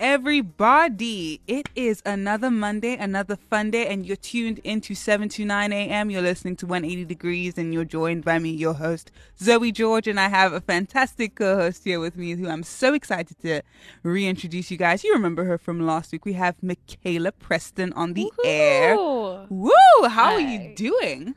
Everybody, it is another Monday, another fun day, and you're tuned into 7 to 9 a.m. You're listening to 180 Degrees, and you're joined by me, your host, Zoe George, and I have a fantastic co-host here with me who I'm so excited to reintroduce you guys. You remember her from last week. We have Michaela Preston on the air. Woo! How are you doing?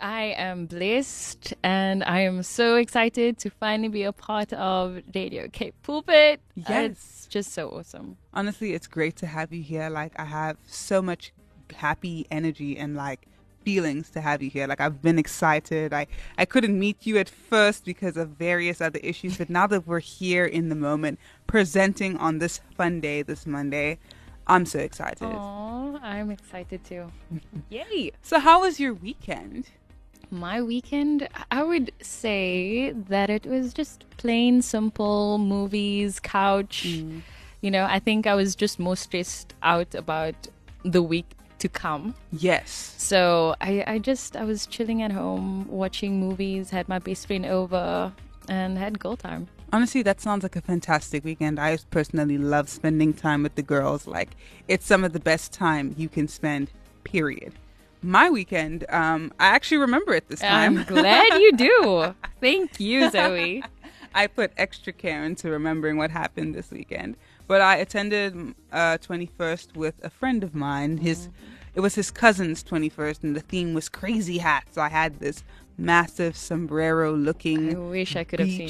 I am blessed, and I am so excited to finally be a part of Radio Cape Pulpit. Yes. It's just so awesome. Honestly, it's great to have you here. Like, I have so much happy energy and, like, feelings to have you here. Like, I've been excited. I couldn't meet you at first because of various other issues, but now that we're here in the moment, presenting on this fun day, this Monday, I'm so excited. Aww, I'm excited too. Yay! So how was your weekend? My weekend, I would say that it was just plain, simple movies, couch. You know, I think I was just more stressed out about the week to come. Yes. So I was chilling at home, watching movies, had my best friend over, and had girl time. Honestly, that sounds like a fantastic weekend. I personally love spending time with the girls. Like, it's some of the best time you can spend, period. My weekend, I actually remember it this time. I'm glad you do. Thank you, Zoe. I put extra care into remembering what happened this weekend. But I attended 21st with a friend of mine. It was his cousin's 21st, and the theme was crazy hats. So I had this massive sombrero-looking beach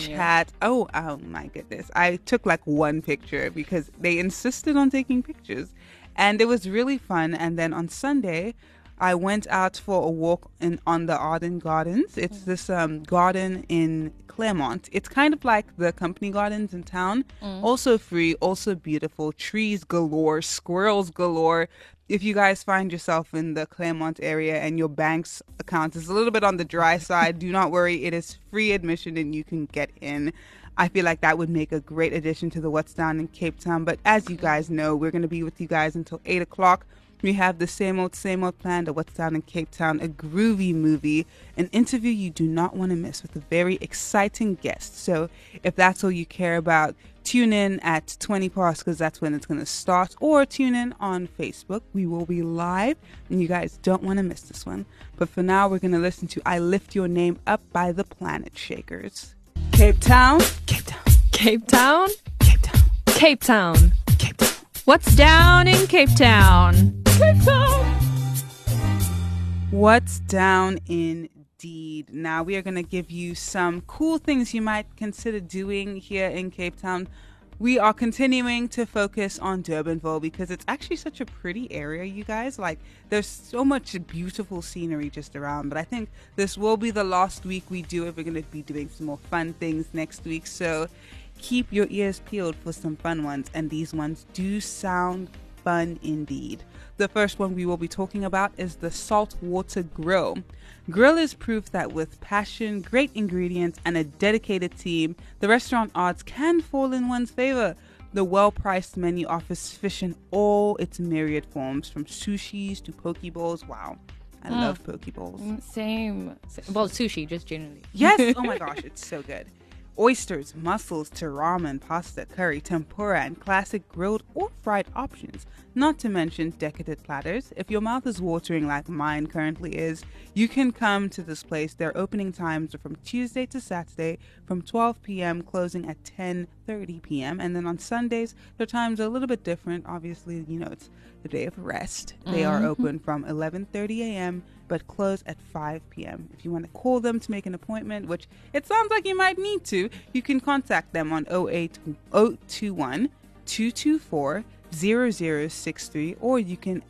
hat. Oh my goodness. I took like one picture because they insisted on taking pictures. And it was really fun. And then on Sunday, I went out for a walk on the Arden Gardens. It's this garden in Claremont. It's kind of like the company gardens in town. Also free, also beautiful. Trees galore, squirrels galore. If you guys find yourself in the Claremont area and your bank's account is a little bit on the dry side, do not worry. It is free admission and you can get in. I feel like that would make a great addition to the What's Down in Cape Town. But as you guys know, we're going to be with you guys until 8 o'clock. We have the same old plan to What's Down in Cape Town, a groovy movie, an interview you do not want to miss with a very exciting guest. So if that's all you care about, tune in at 20 past because that's when it's going to start, or tune in on Facebook. We will be live and you guys don't want to miss this one. But for now, we're going to listen to I Lift Your Name Up by the Planet Shakers. Cape Town. Cape Town. Cape Town. Cape Town. Cape Town. Cape Town. What's down in Cape Town? Cape Town. What's down indeed. Now we are going to give you some cool things you might consider doing here in Cape Town. We are continuing to focus on Durbanville because it's actually such a pretty area, you guys. Like, there's so much beautiful scenery just around. But I think this will be the last week we do it. We're going to be doing some more fun things next week. So keep your ears peeled for some fun ones. And these ones do sound fun indeed. The first one we will be talking about is the Saltwater Grill. Grill is proof that with passion, great ingredients, and a dedicated team, the restaurant odds can fall in one's favor. The well-priced menu offers fish in all its myriad forms, from sushis to poke bowls. Wow. I love poke bowls. Same. Well, sushi, just generally. Yes. Oh my gosh, it's so good. Oysters, mussels, to ramen, pasta, curry, tempura, and classic grilled or fried options, not to mention decadent platters. If your mouth is watering like mine currently is, you can come to this place. Their opening times are from Tuesday to Saturday from 12 p.m., closing at 10 8:30 p.m. And then on Sundays, their times are a little bit different. Obviously, you know, it's the day of rest. They are open from 11:30 a.m. but close at 5 p.m. If you want to call them to make an appointment, which it sounds like you might need to, you can contact them on 021-224-0063, or you can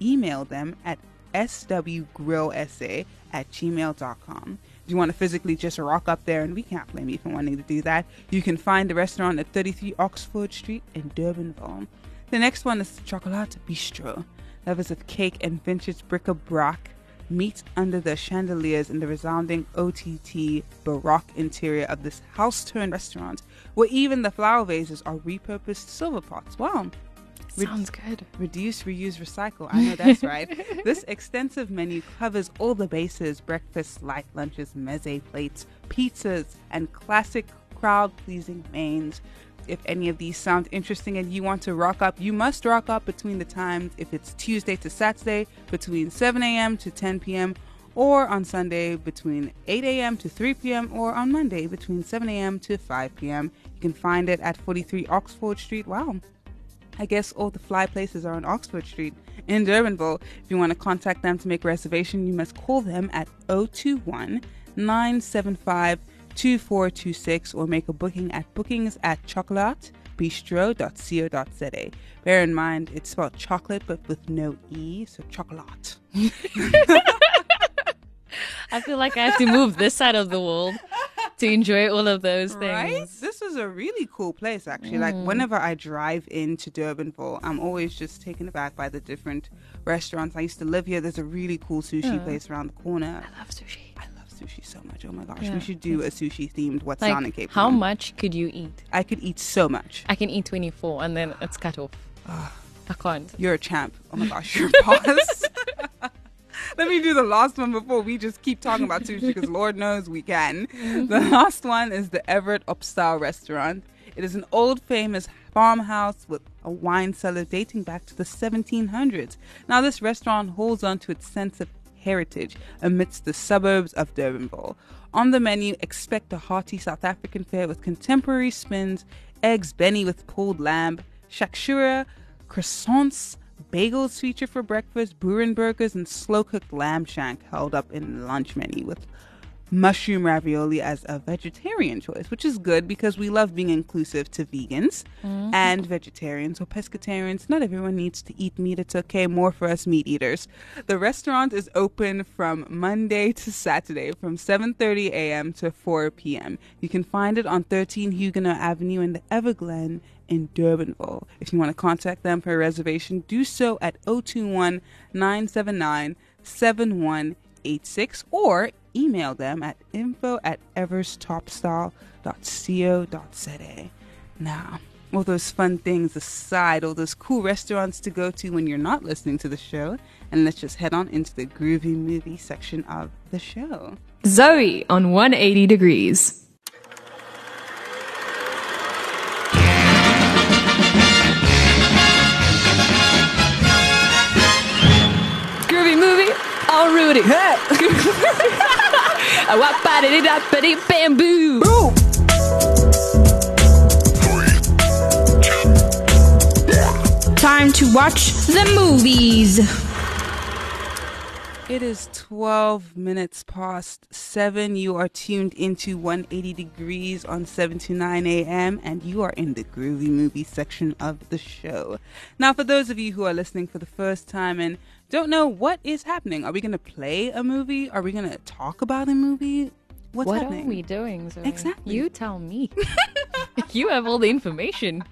email them at swgrillsa@gmail.com. If you want to physically just rock up there, and we can't blame you for wanting to do that, you can find the restaurant at 33 Oxford Street in Durbanville. The next one is Chocolate Bistro. Lovers of cake and vintage bric-a-brac meet under the chandeliers in the resounding OTT Baroque interior of this house-turned restaurant, where even the flower vases are repurposed silver pots. Wow. Sounds good. Reduce, reuse, recycle. I know that's right. This extensive menu covers all the bases: breakfast, light lunches, meze plates, pizzas, and classic crowd-pleasing mains. If any of these sound interesting and you want to rock up, you must rock up between the times. If it's Tuesday to Saturday, between 7 a.m. to 10 p.m., or on Sunday between 8 a.m. to 3 p.m., or on Monday between 7 a.m. to 5 p.m. You can find it at 43 Oxford Street. Wow. I guess all the fly places are on Oxford Street in Durbanville. If you want to contact them to make a reservation, you must call them at 021-975-2426, or make a booking at bookings@chocolatebistro.co.za. Bear in mind, it's spelled chocolate, but with no E, so chocolate. I feel like I have to move this side of the world to enjoy all of those things. Right? This is a really cool place, actually. Like, whenever I drive into Durbanville, I'm always just taken aback by the different restaurants. I used to live here. There's a really cool sushi place around the corner. I love sushi. I love sushi so much. Oh, my gosh. Yeah, we should do a sushi-themed What's like, on in Cape Town. How much could you eat? I could eat so much. I can eat 24, and then it's cut off. I can't. You're a champ. Oh, my gosh. You're a boss. Let me do the last one before we just keep talking about sushi, because Lord knows we can. The last one is the Everett Upstar restaurant. It is an old famous farmhouse with a wine cellar dating back to the 1700s. Now, this restaurant holds on to its sense of heritage amidst the suburbs of Durbanville. On the menu, expect a hearty South African fare with contemporary spins, eggs benny with pulled lamb, shakshuka, croissants, bagels feature for breakfast, Burin burgers, and slow-cooked lamb shank held up in lunch menu, with mushroom ravioli as a vegetarian choice, which is good because we love being inclusive to vegans and vegetarians or pescatarians. Not everyone needs to eat meat. It's okay. More for us meat eaters. The restaurant is open from Monday to Saturday from 7:30 a.m. to 4 p.m. You can find it on 13 Huguenot Avenue in the Everglen in Durbanville. If you want to contact them for a reservation, do so at 021-979-7186, or email them at info@everstopstyle.co.za. Now, all those fun things aside, all those cool restaurants to go to when you're not listening to the show, and let's just head on into the groovy movie section of the show. Zoe on 180 Degrees. Oh, Rudy, hey! I walk by it up, but it bamboo. Boom. Time to watch the movies. It is 12 minutes past 7. You are tuned into 180 Degrees on 7 to 9 a.m. and you are in the groovy movie section of the show. Now, for those of you who are listening for the first time and don't know what is happening, are we going to play a movie? Are we going to talk about a movie? What happening? What are we doing, Zoe? Exactly. You tell me. You have all the information.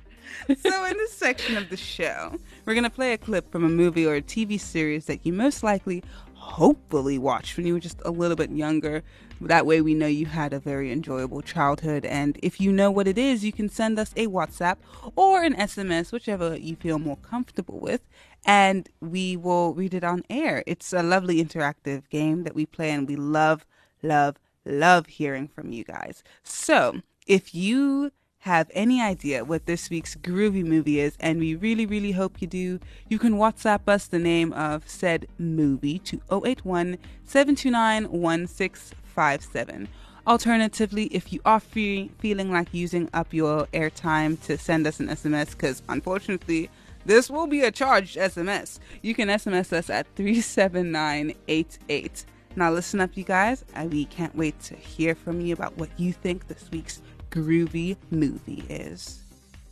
So in this section of the show, we're going to play a clip from a movie or a TV series that you most likely, hopefully, watched when you were just a little bit younger. That way we know you had a very enjoyable childhood. And if you know what it is, you can send us a WhatsApp or an SMS, whichever you feel more comfortable with, and we will read it on air. It's a lovely interactive game that we play, and we love, love, love hearing from you guys. So if you have any idea what this week's groovy movie is, and we really, really hope you do, you can WhatsApp us the name of said movie to 081-729-1657. Alternatively, if you are feeling like using up your airtime, to send us an SMS, because unfortunately this will be a charged SMS. You can SMS us at 37988. Now listen up, you guys. We can't wait to hear from you about what you think this week's groovy movie is.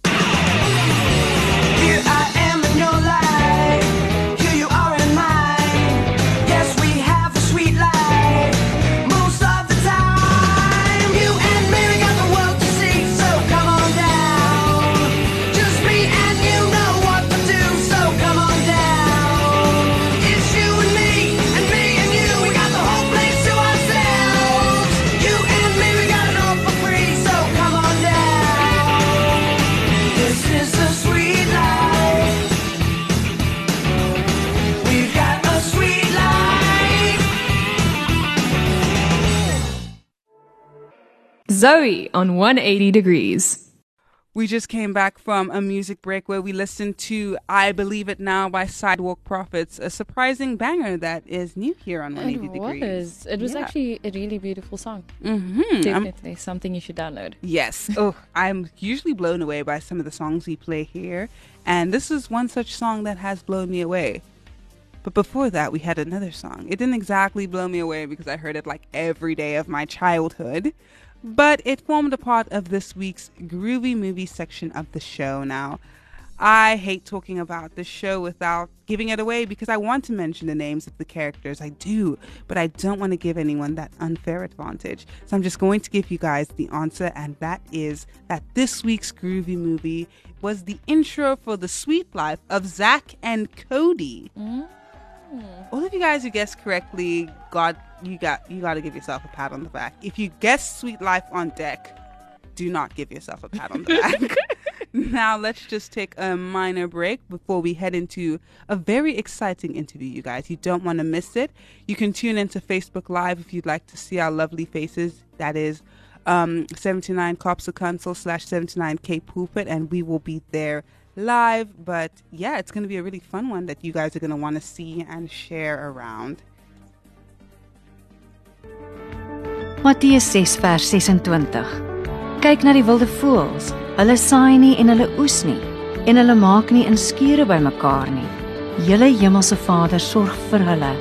Here I am in your life. Here you are in mine. Yes, we have a sweet life most of the time. You and me, we got the world to see, so come on down. Just me and you know what to do, so come on down. It's you and me and you, we got the whole place to ourselves. You and me, we got it all for free, so come on down. This is the sweet life. Zoe on 180 Degrees. We just came back from a music break where we listened to I Believe It Now by Sidewalk Prophets, a surprising banger that is new here on 180 Degrees. It was actually a really beautiful song. Mm-hmm. Definitely something you should download. Yes. I'm usually blown away by some of the songs we play here, and this is one such song that has blown me away. But before that, we had another song. It didn't exactly blow me away because I heard it like every day of my childhood, but it formed a part of this week's groovy movie section of the show. Now, I hate talking about the show without giving it away because I want to mention the names of the characters. I do, but I don't want to give anyone that unfair advantage. So I'm just going to give you guys the answer, and that is that this week's groovy movie was the intro for The Suite Life of Zack and Cody. Mm-hmm. All of you guys who guessed correctly, you got to give yourself a pat on the back. If you guessed Sweet Life on Deck, do not give yourself a pat on the back. Now let's just take a minor break before we head into a very exciting interview, you guys. You don't want to miss it. You can tune into Facebook Live if you'd like to see our lovely faces. That is 79copsacouncil/79kpulpit, and we will be there live. But yeah, it's going to be a really fun one that you guys are going to want to see and share around. Matteus 6 vers 26. Kyk na die wilde voëls. Hulle saai nie en hulle oes nie en hulle maak nie in skure bymekaar nie. Julle hemelse Vader sorg vir hulle.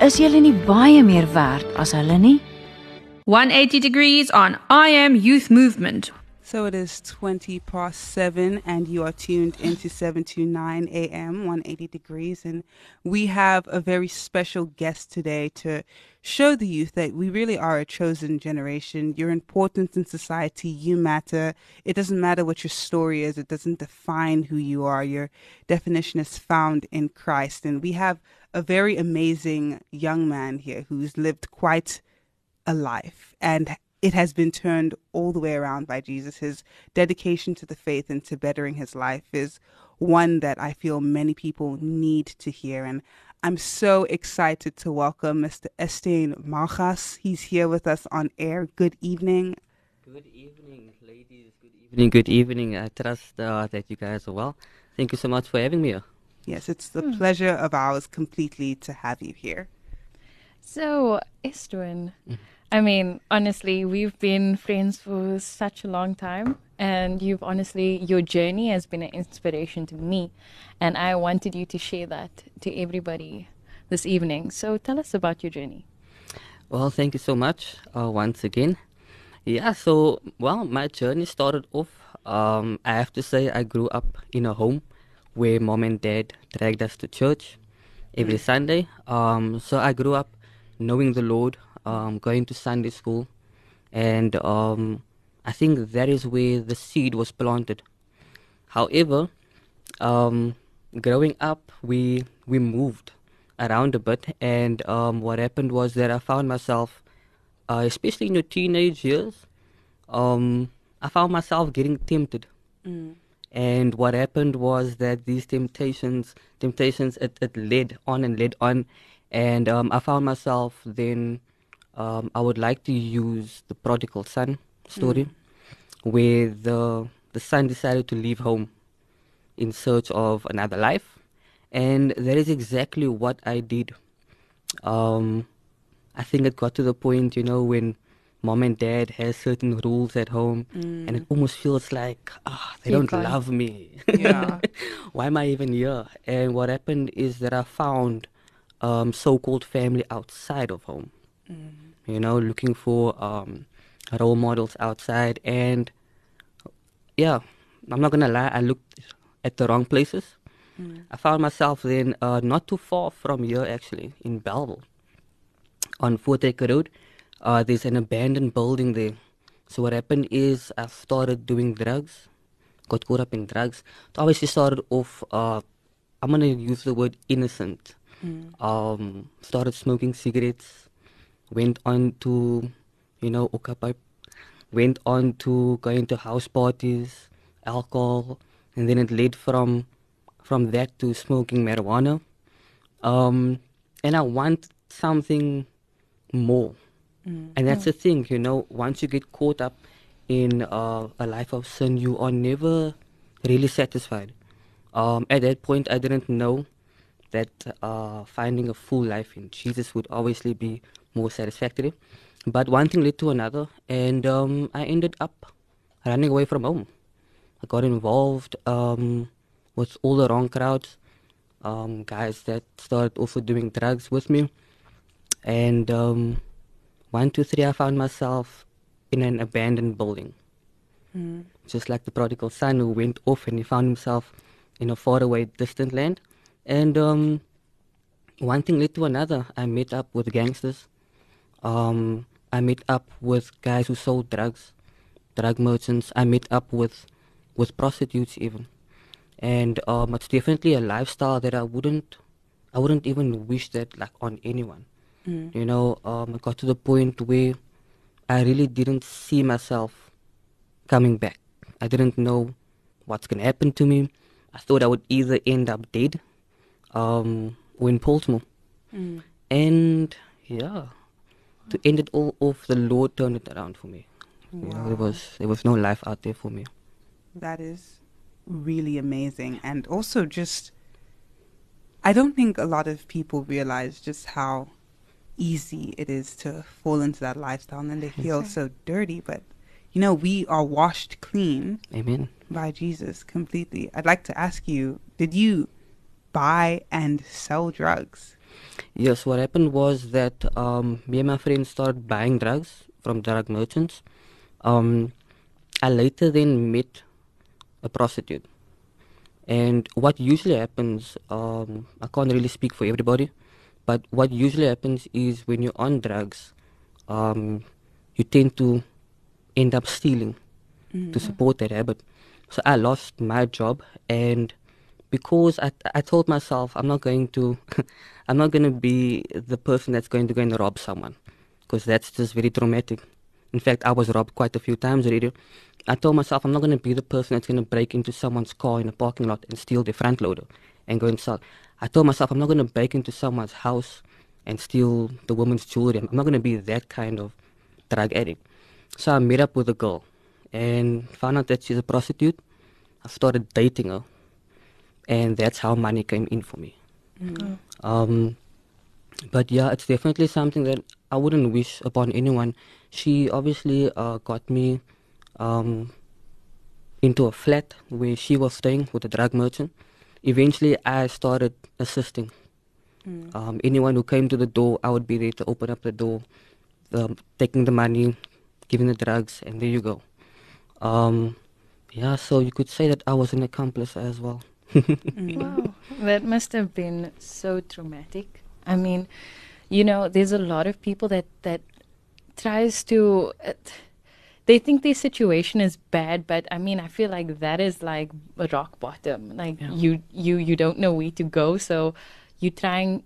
Is julle nie baie meer werd as hulle nie? 180 Degrees on I Am Youth Movement. So it is 7:20, and you are tuned into 729 AM, 180 Degrees. And we have a very special guest today to show the youth that we really are a chosen generation. Your importance in society, you matter. It doesn't matter what your story is. It doesn't define who you are. Your definition is found in Christ. And we have a very amazing young man here who's lived quite a life, and it has been turned all the way around by Jesus. His dedication to the faith and to bettering his life is one that I feel many people need to hear. And I'm so excited to welcome Mr. Estwynn Malgas. He's here with us on air. Good evening. Good evening, ladies. Good evening. Good evening. I trust that you guys are well. Thank you so much for having me here. Yes, it's the pleasure of ours completely to have you here. So, Estwynn, I mean, honestly, we've been friends for such a long time, and your journey has been an inspiration to me, and I wanted you to share that to everybody this evening. So tell us about your journey. Well, thank you so much once again. Yeah, so, well, my journey started off, I have to say, I grew up in a home where mom and dad dragged us to church every Sunday. So I grew up knowing the Lord, going to Sunday school, and I think that is where the seed was planted. However, growing up, we moved around a bit, and what happened was that I found myself, especially in your teenage years, I found myself getting tempted. And what happened was that these temptations, it led on, and I found myself then. I would like to use the prodigal son story, where the son decided to leave home in search of another life. And that is exactly what I did. I think it got to the point, when mom and dad has certain rules at home, and it almost feels like, they don't love me. Yeah. Why am I even here? And what happened is that I found so-called family outside of home, you know, looking for role models outside. And yeah, I'm not going to lie, I looked at the wrong places. I found myself then not too far from here, actually, in Belleville, on Fortecker Road. There's an abandoned building there. So what happened is I started doing drugs, got caught up in drugs. It obviously started off, I'm going to use the word innocent. Started smoking cigarettes, went on to, you know, went on to going to house parties, alcohol, and then it led from that to smoking marijuana. And I want something more. And that's the thing, you know, once you get caught up in a life of sin, you are never really satisfied. At that point, I didn't know that finding a full life in Jesus would obviously be more satisfactory. But one thing led to another, and I ended up running away from home. I got involved with all the wrong crowds, guys that started also doing drugs with me. And 1, 2, 3, I found myself in an abandoned building. Just like the prodigal son who went off and he found himself in a faraway, distant land. And one thing led to another. I met up with gangsters. I met up with guys who sold drugs, drug merchants. I met up with prostitutes even. And it's definitely a lifestyle that I wouldn't even wish that like on anyone. You know, I got to the point where I really didn't see myself coming back. I didn't know what's going to happen to me. I thought I would either end up dead or in Baltimore. And, yeah, to end it all off, the Lord turned it around for me. Wow. You know, there was no life out there for me. That is really amazing. And also just, I don't think a lot of people realize just how easy it is to fall into that lifestyle, and then they feel so dirty. But you know, we are washed clean, amen, by Jesus completely. I'd like to ask you, did you buy and sell drugs? Yes, what happened was that me and my friends started buying drugs from drug merchants. I later then met a prostitute, and what usually happens, I can't really speak for everybody. But what usually happens is when you're on drugs, you tend to end up stealing to support that habit. So I lost my job, and because I told myself I'm not going to be the person that's going to go and rob someone, because that's just very traumatic. In fact, I was robbed quite a few times already. I told myself I'm not going to be the person that's going to break into someone's car in a parking lot and steal their front loader and go and sell. I told myself I'm not going to break into someone's house and steal the woman's jewelry. I'm not going to be that kind of drug addict. So I met up with a girl and found out that she's a prostitute. I started dating her, and that's how money came in for me. But yeah, it's definitely something that I wouldn't wish upon anyone. She obviously got me into a flat where she was staying with a drug merchant. Eventually, I started assisting. Anyone who came to the door, I would be there to open up the door, taking the money, giving the drugs, and there you go. Yeah, so you could say that I was an accomplice as well. Wow, that must have been so traumatic. I mean, you know, there's a lot of people that tries to... they think their situation is bad, but I mean, I feel like that is like a rock bottom. Like you don't know where to go, so you're trying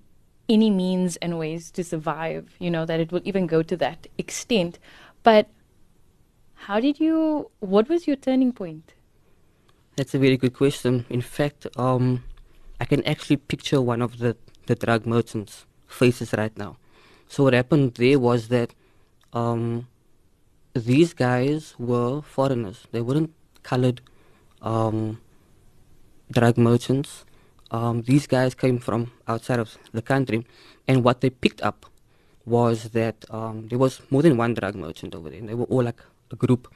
any means and ways to survive, you know, that it will even go to that extent. But what was your turning point? That's a very good question. In fact, I can actually picture one of the drug merchants' faces right now. So what happened there was that... these guys were foreigners. They weren't colored drug merchants. These guys came from outside of the country. And what they picked up was that there was more than one drug merchant over there, and they were all like a group.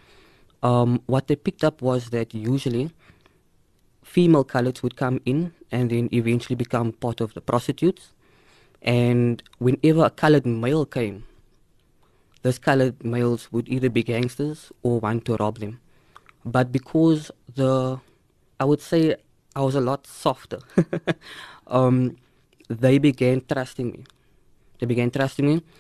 What they picked up was that usually female coloreds would come in and then eventually become part of the prostitutes. And whenever a colored male came, those colored males would either be gangsters or want to rob them. But because I would say I was a lot softer, they began trusting me. They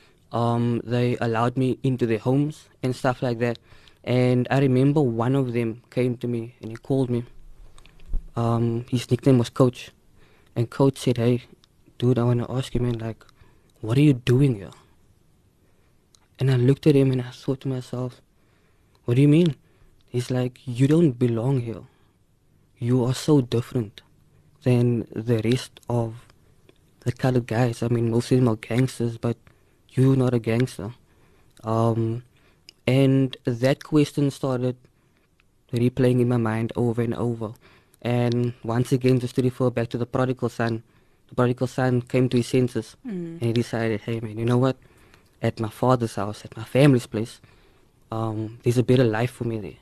allowed me into their homes and stuff like that. And I remember one of them came to me and he called me. His nickname was Coach. And Coach said, "Hey, dude, I want to ask you, man, like, what are you doing here?" And I looked at him and I thought to myself, what do you mean? He's like, "You don't belong here. You are so different than the rest of the colored guys. I mean, most of them are gangsters, but you're not a gangster." And that question started replaying in my mind over and over. And once again, just to refer back to the prodigal son came to his senses and he decided, "Hey man, you know what? At my father's house, at my family's place, there's a better life for me there."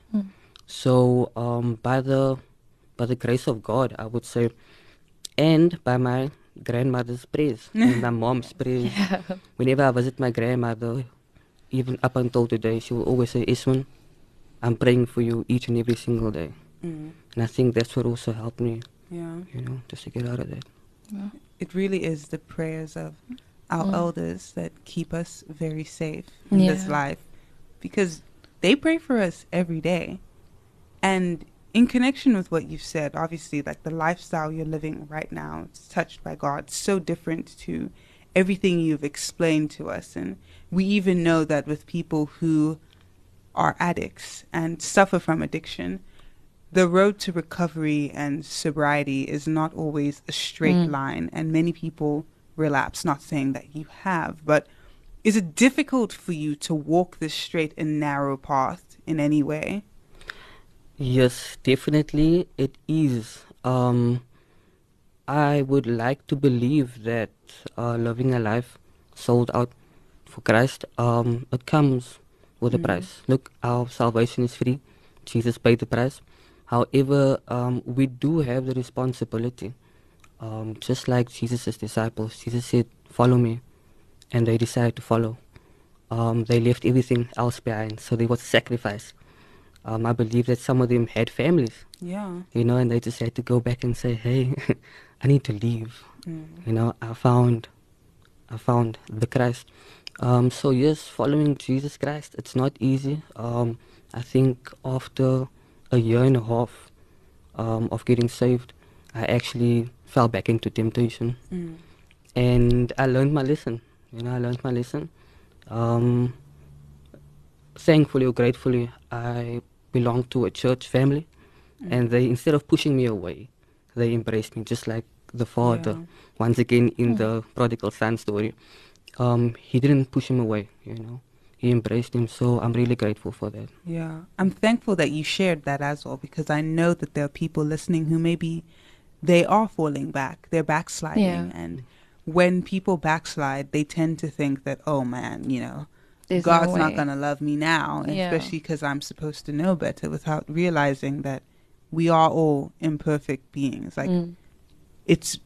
So by the grace of God, I would say, and by my grandmother's prayers and my mom's prayers. Yeah. Whenever I visit my grandmother, even up until today, she will always say, "Estwynn, I'm praying for you each and every single day." And I think that's what also helped me, you know, just to get out of that. Yeah. It really is the prayers of our elders that keep us very safe in this life, because they pray for us every day. And in connection with what you've said, obviously, like the lifestyle you're living right now, it's touched by God, so different to everything you've explained to us. And we even know that with people who are addicts and suffer from addiction, the road to recovery and sobriety is not always a straight line, and many people relapse, not saying that you have, but is it difficult for you to walk this straight and narrow path in any way? Yes, definitely it is. I would like to believe that living a life sold out for Christ, it comes with a price. Look, our salvation is free. Jesus paid the price. However, we do have the responsibility, just like Jesus' disciples. Jesus said, "Follow me," and they decided to follow. They left everything else behind, so there was sacrifice. I believe that some of them had families, you know, and they just had to go back and say, "Hey, I need to leave. You know, I found the Christ." So yes, following Jesus Christ, it's not easy. I think after a year and a half of getting saved, I actually fell back into temptation, and I learned my lesson. You know, I learned my lesson. Thankfully or gratefully, I belonged to a church family, and they, instead of pushing me away, they embraced me, just like the father. Once again, in the prodigal son story, he didn't push him away. You know, he embraced him, so I'm really grateful for that. Yeah, I'm thankful that you shared that as well, because I know that there are people listening who maybe they are falling back, they're backsliding, and when people backslide, they tend to think that, oh man, you know, there's God's not going to love me now, especially because I'm supposed to know better, without realizing that we are all imperfect beings. Like, it's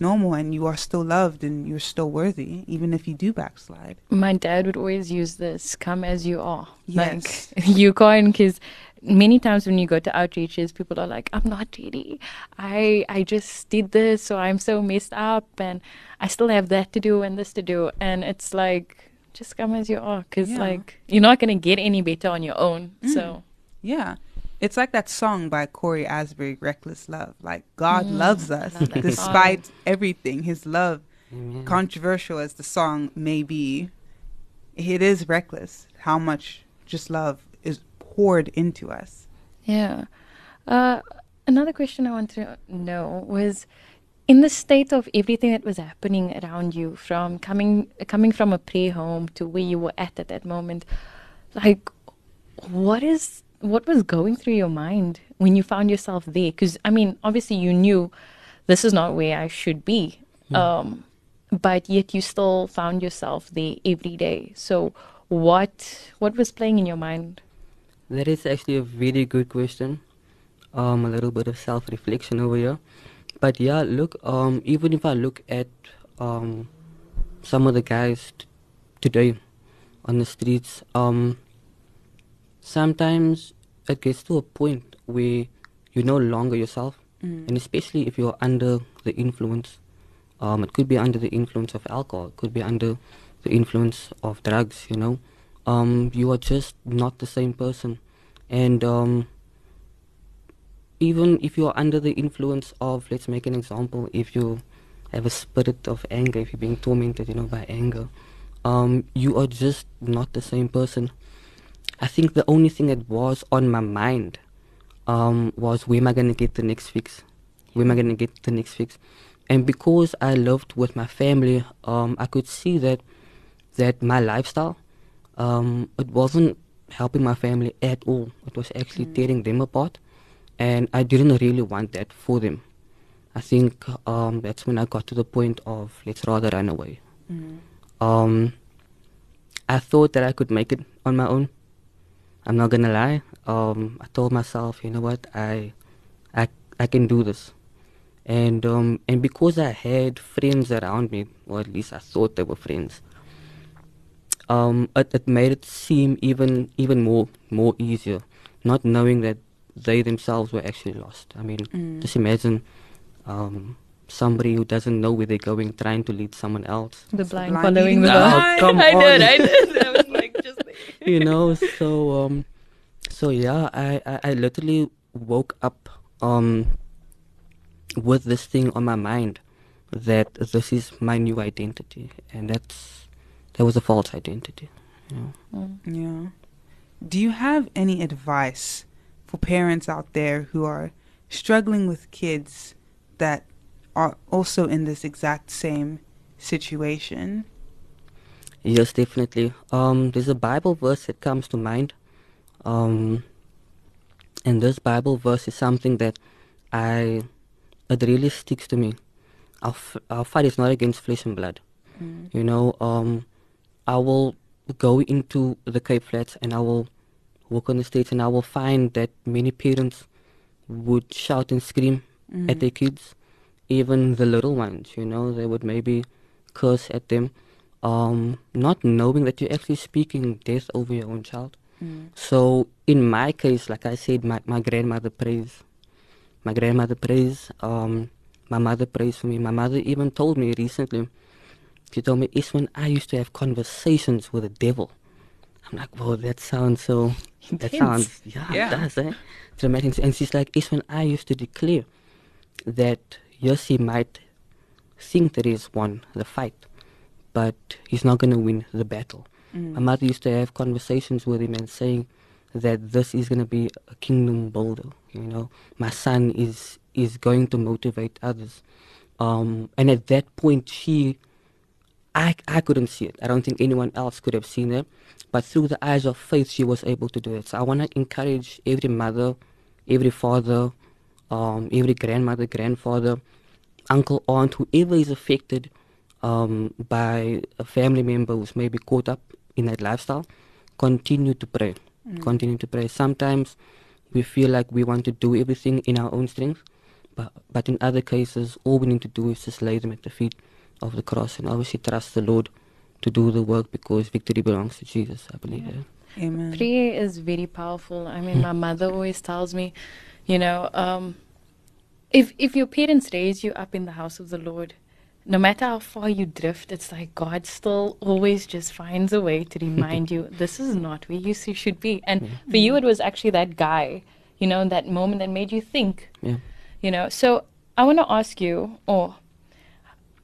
normal, and you are still loved and you're still worthy, even if you do backslide. My dad would always use this, "Come as you are." Yes. Like, you can't, because many times when you go to outreaches, people are like, "I'm not really. I just did this, so I'm so messed up, and I still have that to do and this to do." And it's like, just come as you are, because like, you're not going to get any better on your own. So yeah. It's like that song by Corey Asbury, "Reckless Love." Like, God loves us despite everything. His love, controversial as the song may be, it is reckless how much just love is poured into us. Yeah. Another question I want to know was, in the state of everything that was happening around you, from coming from a prayer home to where you were at that moment, like, what was going through your mind when you found yourself there? Because, I mean, obviously you knew this is not where I should be, but yet you still found yourself there every day. So what was playing in your mind? That is actually a really good question. A little bit of self-reflection over here. But yeah, look, even if I look at some of the guys today on the streets, sometimes it gets to a point where you're no longer yourself. Mm. And especially if you're under the influence. It could be under the influence of alcohol. It could be under the influence of drugs, you know. You are just not the same person. And even if you're under the influence of, let's make an example, if you have a spirit of anger, if you're being tormented, you know, by anger, you are just not the same person. I think the only thing that was on my mind was, where am I going to get the next fix? Where am I going to get the next fix? And because I lived with my family, I could see that my lifestyle, it wasn't helping my family at all. It was actually tearing them apart. And I didn't really want that for them. I think that's when I got to the point of, let's rather run away. Mm. I thought that I could make it on my own. I'm not going to lie. I told myself, you know what, I can do this. And because I had friends around me, or at least I thought they were friends, it made it seem even more easier, not knowing that they themselves were actually lost. I mean, just imagine somebody who doesn't know where they're going, trying to lead someone else. The blind following the blind. Oh, I did. I was like, just there. You know, so yeah, I literally woke up with this thing on my mind that this is my new identity, and that was a false identity. You know? Yeah. Do you have any advice for parents out there who are struggling with kids that are also in this exact same situation? Yes, definitely. There's a Bible verse that comes to mind. And this Bible verse is something that it really sticks to me. Our fight is not against flesh and blood. Mm. You know, I will go into the Cape Flats and I will walk on the streets, and I will find that many parents would shout and scream at their kids, even the little ones, you know. They would maybe curse at them, not knowing that you're actually speaking death over your own child. Mm. So in my case, like I said, my grandmother prays. My grandmother prays, my mother prays for me. My mother even told me recently, she told me, Estwynn, I used to have conversations with the devil. I'm like, whoa, that sounds so intense. It does, eh? Dramatic. And she's like, Estwynn, I used to declare that, yes, he might think that he's won the fight, but he's not going to win the battle. Mm. My mother used to have conversations with him and saying that this is going to be a kingdom builder, you know. My son is going to motivate others. And at that point, I couldn't see it. I don't think anyone else could have seen it. But through the eyes of faith, she was able to do it. So I want to encourage every mother, every father, every grandmother, grandfather, uncle, aunt, whoever is affected by a family member who's maybe caught up in that lifestyle, continue to pray. Continue to pray. Sometimes we feel like we want to do everything in our own strength, but in other cases, all we need to do is just lay them at the feet of the cross and obviously trust the Lord to do the work, because victory belongs to Jesus, I believe. Yeah. Amen. Prayer is very powerful. I mean, my mother always tells me, you know, if your parents raise you up in the house of the Lord, no matter how far you drift, it's like God still always just finds a way to remind you, this is not where you should be. And for you, it was actually that guy, you know, that moment that made you think, you know. So I want to ask you,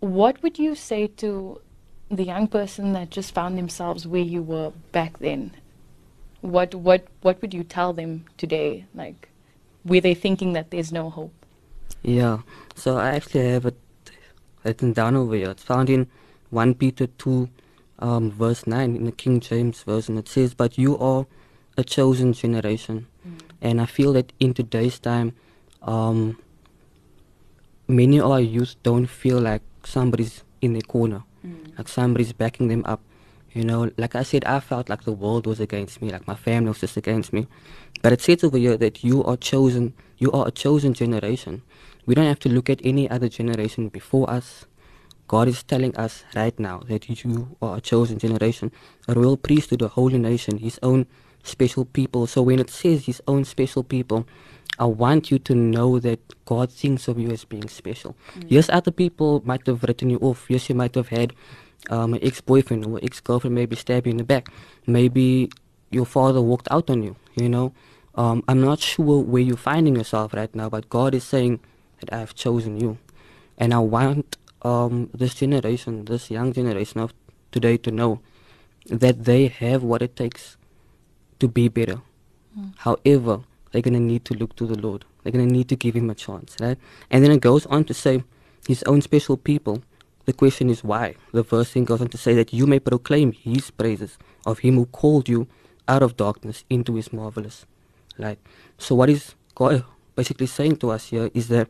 what would you say to the young person that just found themselves where you were back then? What would you tell them today? Like, were they thinking that there's no hope? Yeah, so I actually have a written down over here. It's found in 1 Peter 2, verse 9, in the King James Version. It says, but you are a chosen generation. Mm. And I feel that in today's time, many of our youth don't feel like somebody's in the corner. Mm. Like somebody's backing them up. You know, like I said, I felt like the world was against me, like my family was just against me. But it says over here that you are chosen, you are a chosen generation. We don't have to look at any other generation before us. God is telling us right now that you are a chosen generation, a royal priesthood, a holy nation, his own special people. So when it says his own special people, I want you to know that God thinks of you as being special. Mm. Yes, other people might have written you off. Yes, you might have had an ex-boyfriend or ex-girlfriend maybe stab you in the back. Maybe your father walked out on you, you know. I'm not sure where you're finding yourself right now, but God is saying that I've chosen you. And I want this generation, this young generation of today to know that they have what it takes to be better. Mm. However, they're going to need to look to the Lord. They're going to need to give him a chance, right? And then it goes on to say his own special people. The question is why. The verse thing goes on to say that you may proclaim his praises of him who called you out of darkness into his marvelous light. So what is God basically saying to us here is that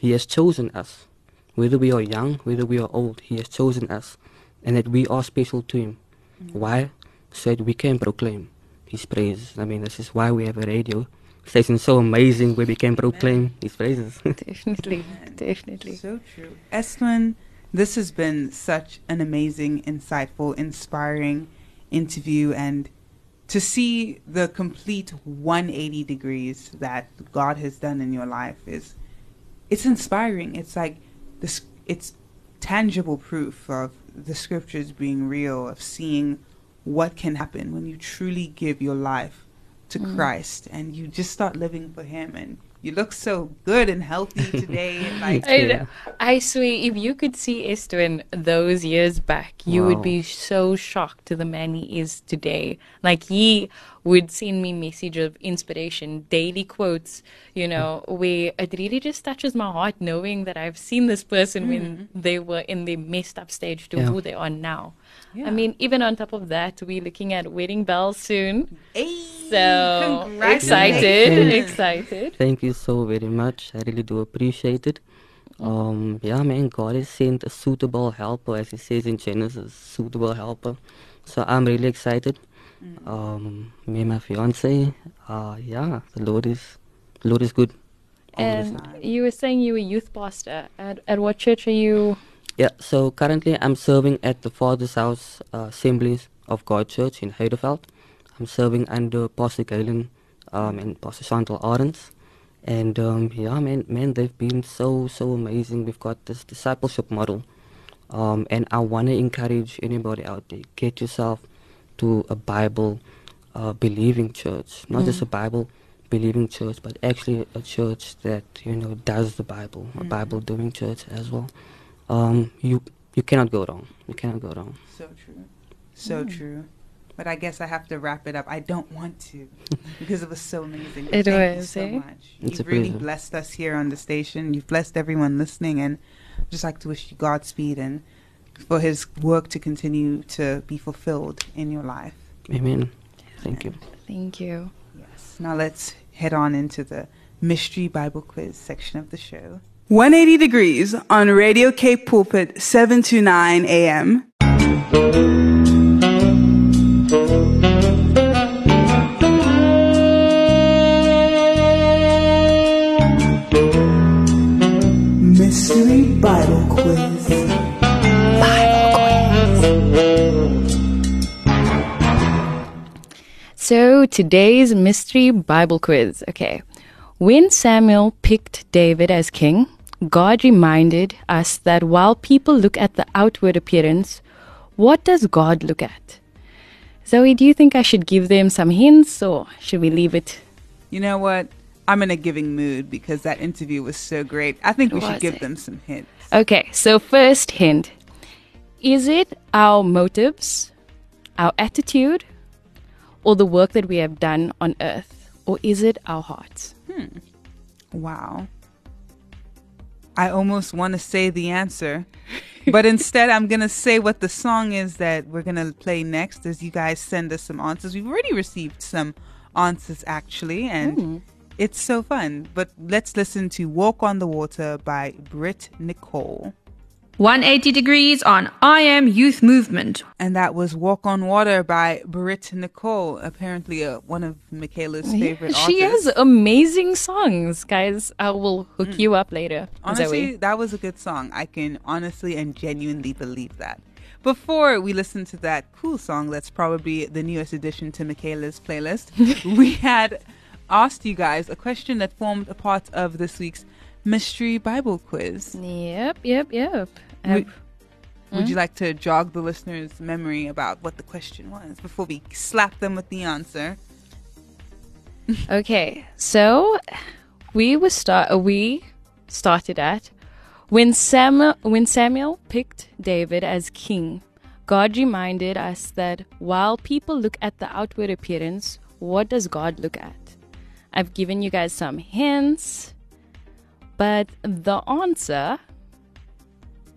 he has chosen us. Whether we are young, whether we are old, he has chosen us. And that we are special to him. Mm-hmm. Why? So that we can proclaim his praises. I mean, this is why we have a radio station so amazing where we can proclaim his praises. Definitely, definitely. So true. Estwynn, this has been such an amazing, insightful, inspiring interview, and to see the complete 180 degrees that God has done in your life is, it's inspiring. It's like this, it's tangible proof of the scriptures being real, of seeing what can happen when you truly give your life to Christ and you just start living for him. And you look so good and healthy today. And like, yeah. I swear, if you could see Estwynn those years back, you would be so shocked to the man he is today. Like, he would send me messages of inspiration, daily quotes, you know, where it really just touches my heart knowing that I've seen this person when they were in the messed up stage to who they are now. Yeah. I mean, even on top of that, we're looking at wedding bells soon. Hey, so excited. Thank you so very much. I really do appreciate it. Yeah, man, God has sent a suitable helper, as he says in Genesis, suitable helper. So I'm really excited. Me and my fiance, yeah, the Lord is good. And you were saying you were youth pastor. At what church are you? Yeah, so currently I'm serving at the Father's House Assemblies of God Church in Heideveld. I'm serving under Pastor Galen and Pastor Chantal Aurens. And yeah, man, they've been so amazing. We've got this discipleship model. And I want to encourage anybody out there, get yourself to a Bible-believing church. Not just a Bible-believing church, but actually a church that, you know, does the Bible, a Bible-doing church as well. You cannot go wrong. You cannot go wrong. So true. So true. But I guess I have to wrap it up. I don't want to because it was so amazing. Thank you so much. You've really blessed us here on the station. You've blessed everyone listening, and I'd just like to wish you Godspeed and for his work to continue to be fulfilled in your life. Amen. Thank you. Thank you. Yes. Now let's head on into the Mystery Bible Quiz section of the show. 180 Degrees on Radio Cape Pulpit, 7 to 9 a.m. Mystery Bible Quiz. So today's Mystery Bible Quiz. Okay. When Samuel picked David as king, God reminded us that while people look at the outward appearance, what does God look at? Zoe, do you think I should give them some hints or should we leave it? You know what? I'm in a giving mood because that interview was so great. I think we should give them some hints. Okay, so first hint. Is it our motives, our attitude, or the work that we have done on earth? Or is it our hearts? Wow. I almost want to say the answer, but instead I'm going to say what the song is that we're going to play next as you guys send us some answers. We've already received some answers, actually, and it's so fun. But let's listen to Walk on the Water by Brit Nicole. 180 Degrees on I Am Youth Movement. And that was Walk on Water by Brit Nicole, apparently one of Michaela's favorite artists. She has amazing songs, guys. I will hook you up later. Honestly, Zoe, that was a good song. I can honestly and genuinely believe that. Before we listen to that cool song, that's probably the newest addition to Michaela's playlist, we had asked you guys a question that formed a part of this week's mystery Bible quiz. Yep. Would you like to jog the listeners' memory about what the question was before we slap them with the answer? Okay, so we started at when Samuel picked David as king, God reminded us that while people look at the outward appearance, what does God look at? I've given you guys some hints, but the answer,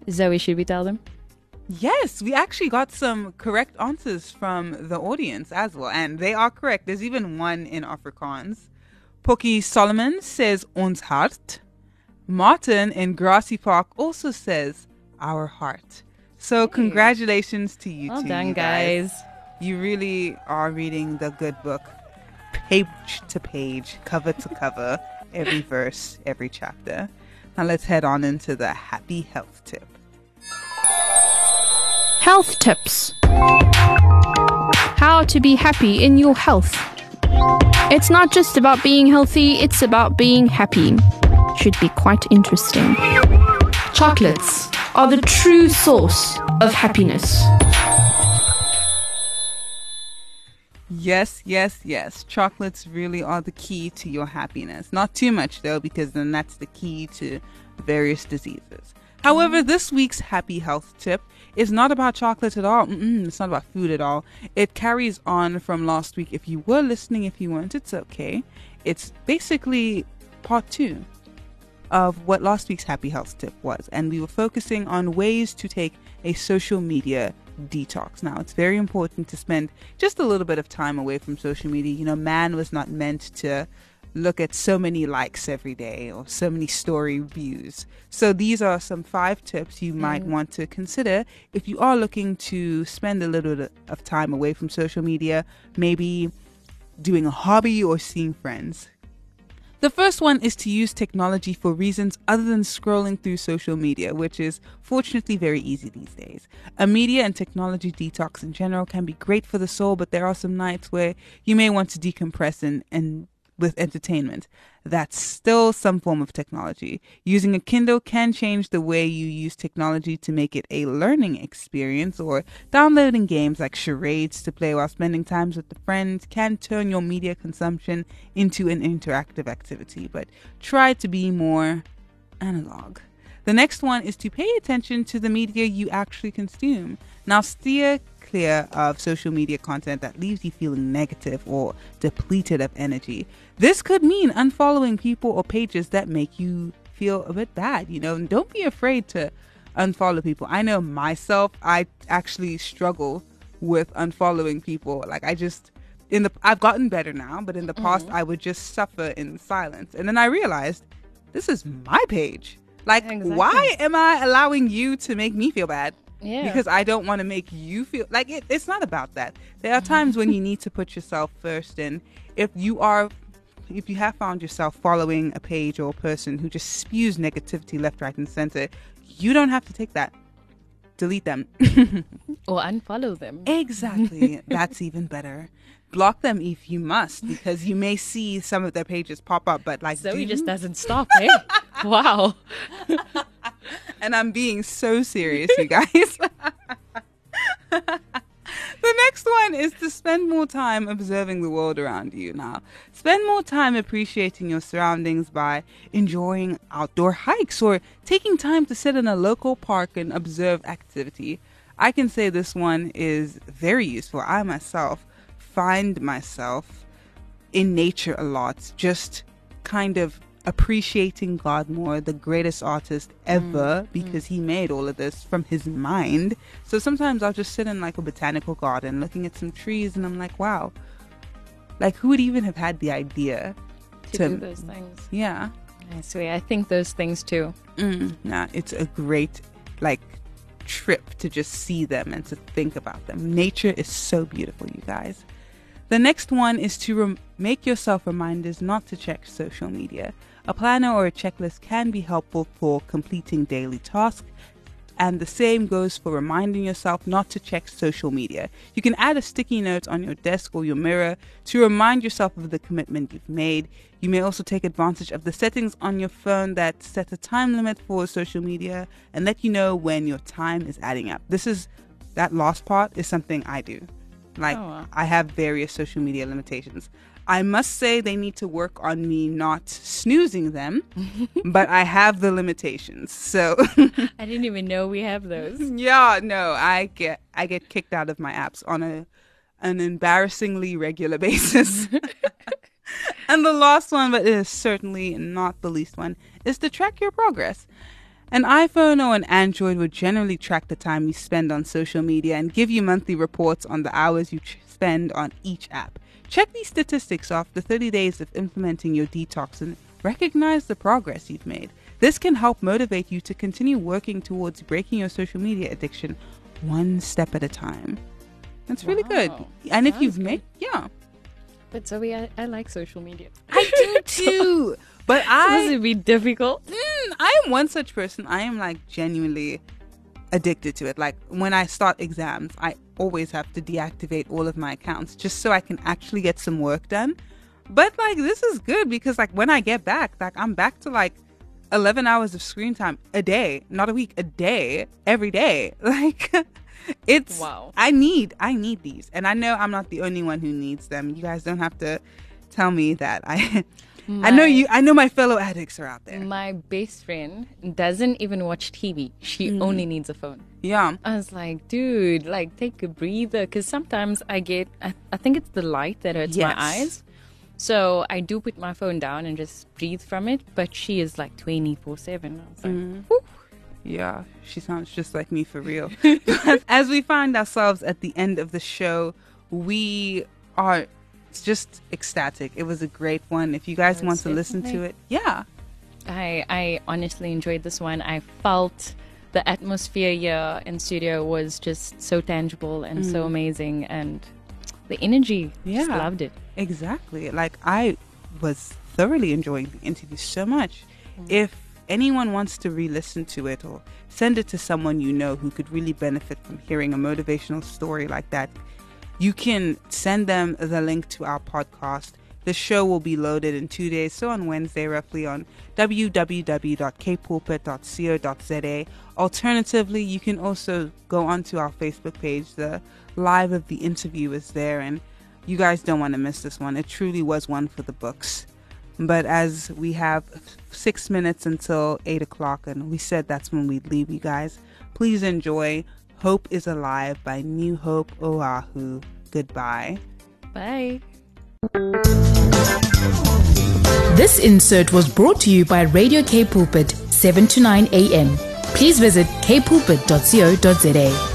Zoe, should we tell them? Yes, we actually got some correct answers from the audience as well, and they are correct. There's even one in Afrikaans. Poki Solomon says, ons hart. Martin in Grassy Park also says our heart. So congratulations to you two. Well done, guys. You really are reading the good book, page to page, cover to cover, every verse, every chapter. Now let's head on into the happy health tip. Health tips. How to be happy in your health. It's not just about being healthy, it's about being happy. Should be quite interesting. Chocolates are the true source of happiness. Yes. Chocolates really are the key to your happiness. Not too much, though, because then that's the key to various diseases. However, this week's happy health tip is not about chocolate at all. It's not about food at all. It carries on from last week. If you were listening, if you weren't, it's okay. It's basically part two of what last week's happy health tip was, and we were focusing on ways to take a social media detox. Now, it's very important to spend just a little bit of time away from social media. You know, man was not meant to look at so many likes every day or so many story views. So these are some 5 tips you might want to consider if you are looking to spend a little bit of time away from social media, maybe doing a hobby or seeing friends. The first one is to use technology for reasons other than scrolling through social media, which is fortunately very easy these days. A media and technology detox in general can be great for the soul, but there are some nights where you may want to decompress and with entertainment. That's still some form of technology. Using a Kindle can change the way you use technology to make it a learning experience, or downloading games like charades to play while spending time with a friend can turn your media consumption into an interactive activity, but try to be more analog. The next one is to pay attention to the media you actually consume. Now, steer clear of social media content that leaves you feeling negative or depleted of energy. This could mean unfollowing people or pages that make you feel a bit bad. You know, and don't be afraid to unfollow people. I know myself, I actually struggle with unfollowing people. Like, I've gotten better now, but in the past I would just suffer in silence. And then I realized this is my page. Like, Why am I allowing you to make me feel bad? Yeah. Because I don't want to make you feel like it's not about that. There are times when you need to put yourself first. And if you have found yourself following a page or a person who just spews negativity left, right, and center, you don't have to take that. Delete them. Or unfollow them. Exactly. That's even better. Block them if you must, because you may see some of their pages pop up. But like, Zoe just doesn't stop, eh? Wow. And I'm being so serious, you guys. The next one is to spend more time observing the world around you now. Spend more time appreciating your surroundings by enjoying outdoor hikes or taking time to sit in a local park and observe activity. I can say this one is very useful. I myself find myself in nature a lot, just kind of appreciating God more, the greatest artist ever, because he made all of this from his mind. So sometimes I'll just sit in like a botanical garden looking at some trees, and I'm like, wow, like who would even have had the idea to do those things? Yeah. I think those things too. Nah, it's a great like trip to just see them and to think about them. Nature is so beautiful, you guys. The next one is to make yourself reminders not to check social media. A planner or a checklist can be helpful for completing daily tasks, and the same goes for reminding yourself not to check social media. You can add a sticky note on your desk or your mirror to remind yourself of the commitment you've made. You may also take advantage of the settings on your phone that set a time limit for social media and let you know when your time is adding up. That last part is something I do. I have various social media limitations. I must say they need to work on me not snoozing them, but I have the limitations. So I didn't even know we have those. Yeah, no, I get kicked out of my apps on an embarrassingly regular basis. And the last one, but it is certainly not the least one, is to track your progress. An iPhone or an Android would generally track the time you spend on social media and give you monthly reports on the hours you spend on each app. Check these statistics after 30 days of implementing your detox and recognize the progress you've made. This can help motivate you to continue working towards breaking your social media addiction one step at a time. That's really good. And if you've made, yeah. But Zoe, I like social media. I do too. But does it be difficult? I am one such person. I am like genuinely addicted to it. Like when I start exams, I always have to deactivate all of my accounts just so I can actually get some work done. But like this is good because like when I get back, like I'm back to like 11 hours of screen time a day, not a week, a day, every day. Like it's wow. I need these. And I know I'm not the only one who needs them. You guys don't have to tell me that. I know my fellow addicts are out there. My best friend doesn't even watch TV. She only needs a phone. Yeah. I was like, dude, like take a breather. Because sometimes I think it's the light that hurts my eyes. So I do put my phone down and just breathe from it. But she is like 24/7. I was like, whew. Yeah, she sounds just like me for real. As we find ourselves at the end of the show, we are just ecstatic. It was a great one. If you guys want to listen to it, yeah. I honestly enjoyed this one. I felt the atmosphere here in studio was just so tangible and so amazing, and the energy. Just loved it. Exactly. Like I was thoroughly enjoying the interview so much. If anyone wants to re-listen to it or send it to someone you know who could really benefit from hearing a motivational story like that, you can send them the link to our podcast. The show will be loaded in 2 days, so on Wednesday roughly, on www.kpulpit.co.za. Alternatively, you can also go onto our Facebook page. The live of the interview is there, and you guys don't want to miss this one. It truly was one for the books. But as we have 6 minutes until 8 o'clock, and we said that's when we'd leave you guys, please enjoy Hope is Alive by New Hope Oahu. Goodbye. Bye. This insert was brought to you by Radio K-Pulpit, 7 to 9 a.m. Please visit kpulpit.co.za.